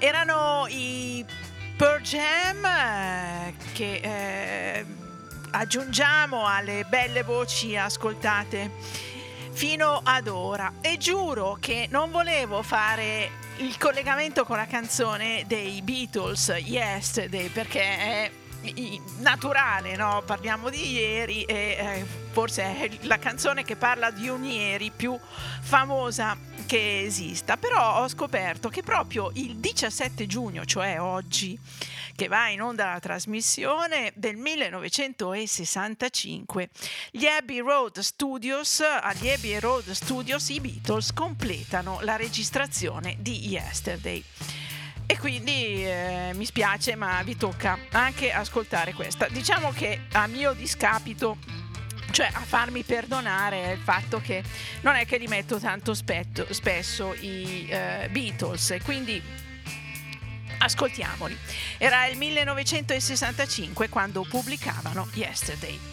erano i Pearl Jam che eh, aggiungiamo alle belle voci ascoltate fino ad ora, e giuro che non volevo fare il collegamento con la canzone dei Beatles Yesterday, perché è naturale, no? Parliamo di ieri e eh, forse è la canzone che parla di un ieri più famosa che esista, però ho scoperto che proprio il diciassette giugno, cioè oggi, che va in onda la trasmissione, del millenovecentosessantacinque, gli Abbey Road Studios, agli Abbey Road Studios i Beatles completano la registrazione di Yesterday. E quindi eh, mi spiace, ma vi tocca anche ascoltare questa. Diciamo che a mio discapito, cioè a farmi perdonare, il fatto che non è che li metto tanto spetto, spesso i eh, Beatles, quindi ascoltiamoli. Era il millenovecentosessantacinque quando pubblicavano Yesterday.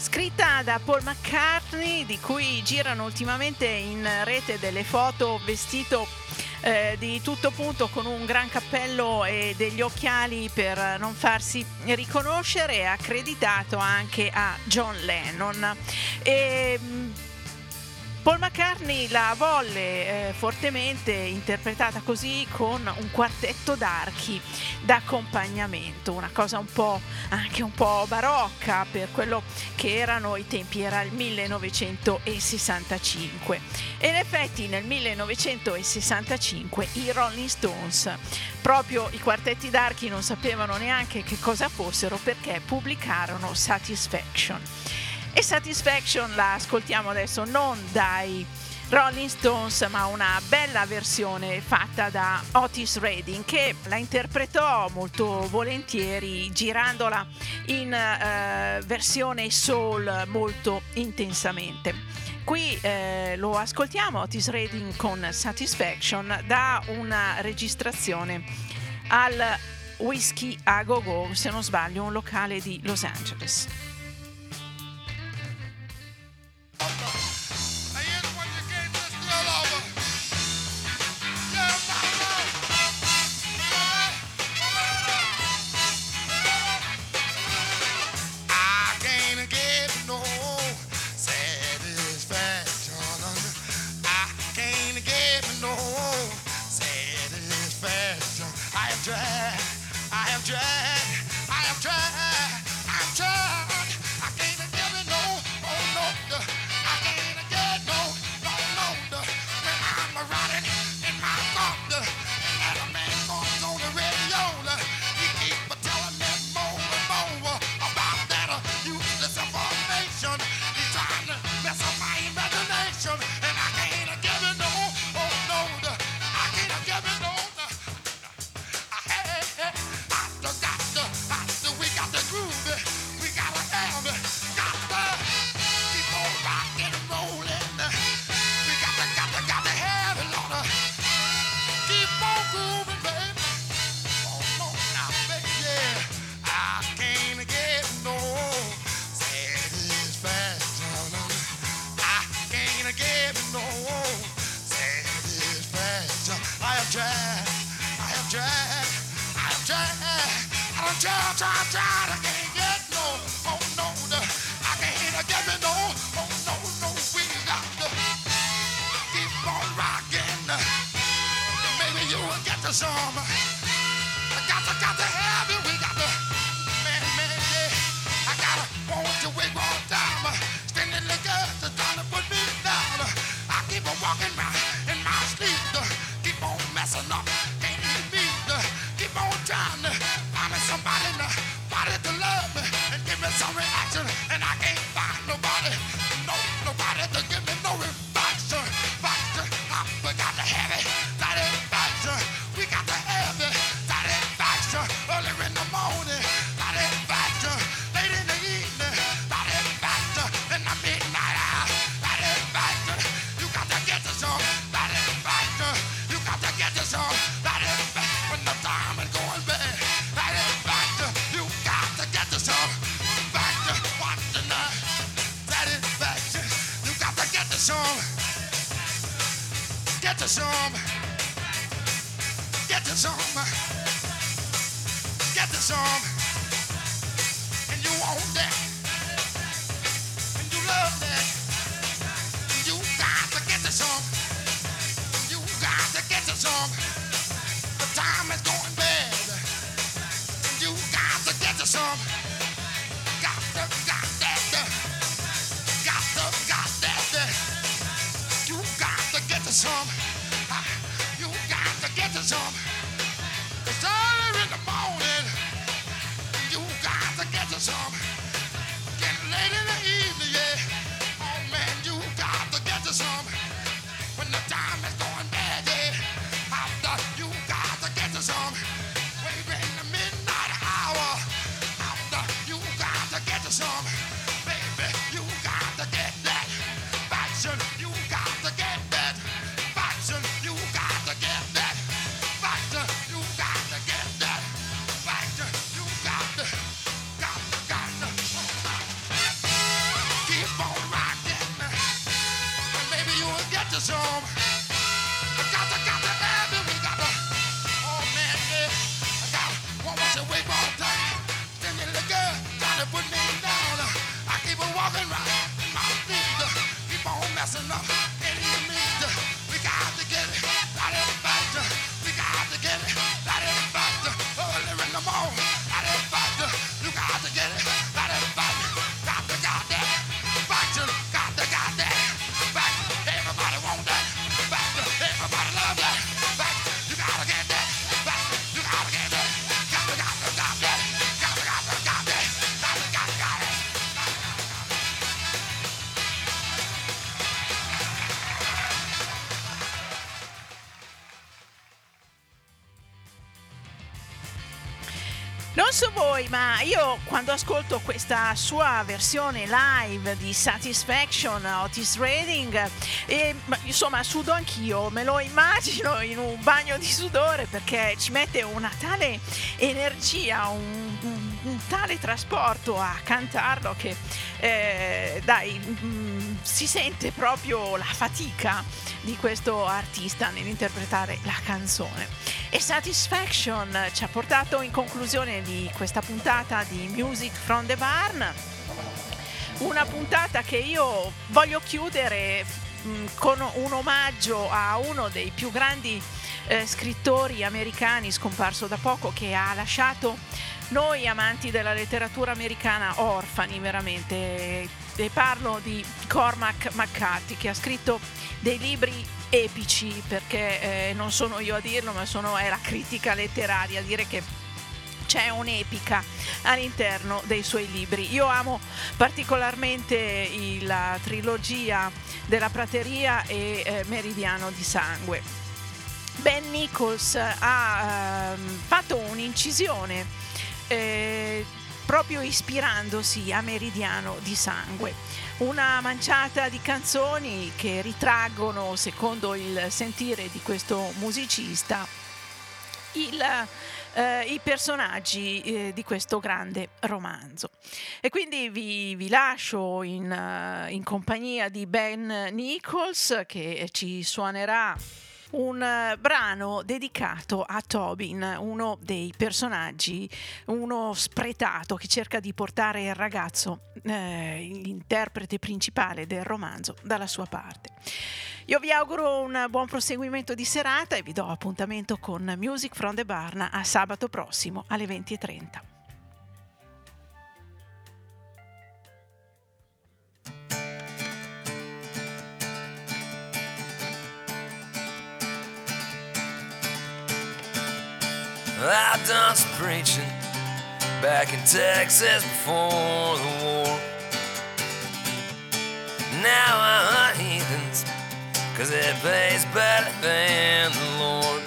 Scritta da Paul McCartney, di cui girano ultimamente in rete delle foto vestito eh, di tutto punto con un gran cappello e degli occhiali per non farsi riconoscere, è accreditato anche a John Lennon. E Paul McCartney la volle eh, fortemente interpretata così, con un quartetto d'archi d'accompagnamento, una cosa un po' anche un po' barocca per quello che erano i tempi, era il millenovecentosessantacinque. E in effetti nel millenovecentosessantacinque i Rolling Stones, proprio i quartetti d'archi non sapevano neanche che cosa fossero, perché pubblicarono Satisfaction. E Satisfaction la ascoltiamo adesso non dai Rolling Stones, ma una bella versione fatta da Otis Redding, che la interpretò molto volentieri girandola in eh, versione soul molto intensamente. Qui eh, lo ascoltiamo, Otis Redding con Satisfaction, da una registrazione al Whiskey a Go Go, se non sbaglio un locale di Los Angeles. I can't jobs I tried, I can't get no, oh no, no. I can't get me no, oh no, no. We got to keep on rocking. Maybe you will get to some. I got to, got to have it. We got to, man, man, yeah. I gotta want to wait one time. Standing like us, trying to put me down. I keep on walking by in my sleep. Keep on messing up. Somebody nobody to love me and give me some reaction, and I can't find nobody, no, nobody to give me no reaction. Reaction, we got to have it, that is reaction. We got to have it, that is reaction. Early in the morning, that is reaction. Late in the evening, that is reaction. In the midnight hour, that is reaction. You got to get the song, that is reaction. You got to get the song, that is reaction. When the time is going bad. Get to some, get to some, get to some, and you want that, and you love that, and you got to get to some, you got to get to some, the time is going bad, and you got to get to some, got to, got that, got to, got that. You got to get to some. You got to get to some. It's early in the morning. You got to get to some. Getting late in the evening, yeah. Oh man, you got to get to some. When the time is going bad, yeah. After you got to get to some. Way in the midnight hour. After you got to get to some. Baby, you got to get that passion. You got to get that faction, you got to get that faction, you got to get that faction, you got to, got to, got to, keep on rocking, and maybe you will get to some, got to, got to have it, we got to, oh man, yeah, I got one more to wait all time, send me the girl, try to put me down, I keep on walking right in my feet. Keep on messing up, and you need to, we got to get it, that is faster, we got to get it, that is faster, early in the morning, that is faster, you got to get it, that is faster, got to got that, faster, got to got that, faster, everybody want that, faster, everybody love that, faster, you got to get that, faster, you got to get that, got to got to got that, got to got to got that, got to got to got that. Non so voi, ma io quando ascolto questa sua versione live di Satisfaction, Otis Redding, e, insomma sudo anch'io, me lo immagino in un bagno di sudore perché ci mette una tale energia, un, un, un tale trasporto a cantarlo che eh, dai, mh, si sente proprio la fatica di questo artista nell'interpretare la canzone. E Satisfaction ci ha portato in conclusione di questa puntata di Music from the Barn, una puntata che io voglio chiudere mh, con un omaggio a uno dei più grandi eh, scrittori americani scomparso da poco, che ha lasciato noi amanti della letteratura americana orfani veramente, e parlo di Cormac McCarthy, che ha scritto dei libri epici, perché eh, non sono io a dirlo, ma sono, è la critica letteraria a dire che c'è un'epica all'interno dei suoi libri. Io amo particolarmente la trilogia della Prateria e eh, Meridiano di Sangue. Ben Nichols ha eh, fatto un'incisione eh, proprio ispirandosi a Meridiano di Sangue, una manciata di canzoni che ritraggono, secondo il sentire di questo musicista, il, eh, i personaggi eh, di questo grande romanzo. E quindi vi, vi lascio in, uh, in compagnia di Ben Nichols, che ci suonerà un brano dedicato a Tobin, uno dei personaggi, uno spretato che cerca di portare il ragazzo, eh, l'interprete principale del romanzo, dalla sua parte. Io vi auguro un buon proseguimento di serata e vi do appuntamento con Music from the Barn a sabato prossimo alle venti e trenta. I've done some preaching back in Texas before the war. Now I hunt heathens, 'cause it pays better than the Lord.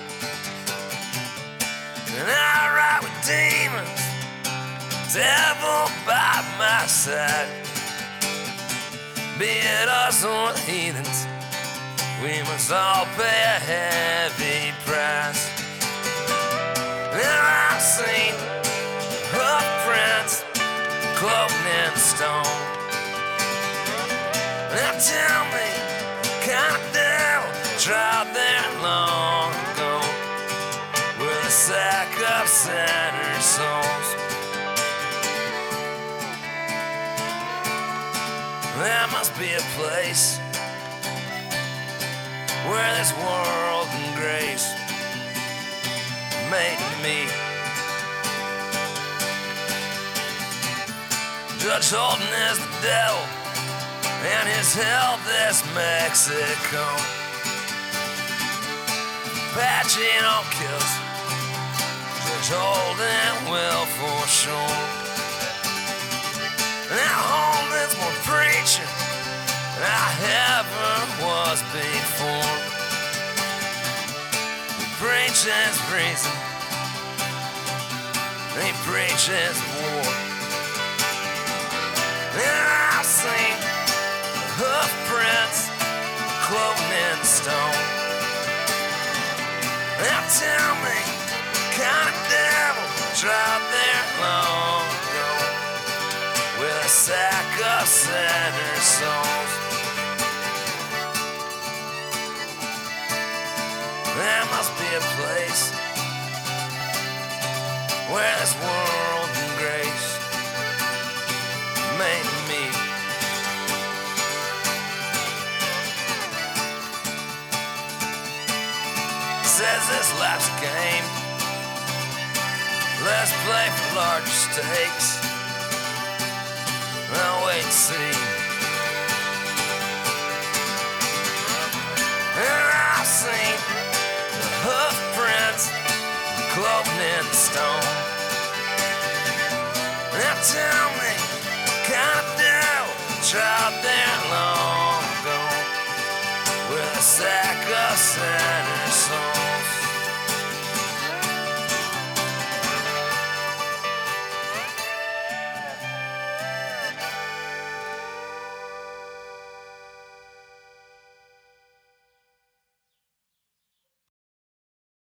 And I ride with demons, devil by my side. Be it us or the heathens, we must all pay a heavy price. Now I've seen hoof prints cloven in stone. Now tell me, kind of devil trod there long ago with a sack of sinner souls. There must be a place where this world and grace made me. Judge Holden is the devil, and his hell is Mexico. Apache don't kill, Judge Holden will for sure. Now Holden's more preaching than I ever was before. Preaches reason, they preaches war. And I've seen hoof prints cloven in stone. Now tell me, kind of devil dropped there long ago with a sack of sinner souls. There must be a place where this world and grace made me. Says this life's a game, let's play for larger stakes. I'll wait and see. And I've seen hoof prints cloven in stone. Now tell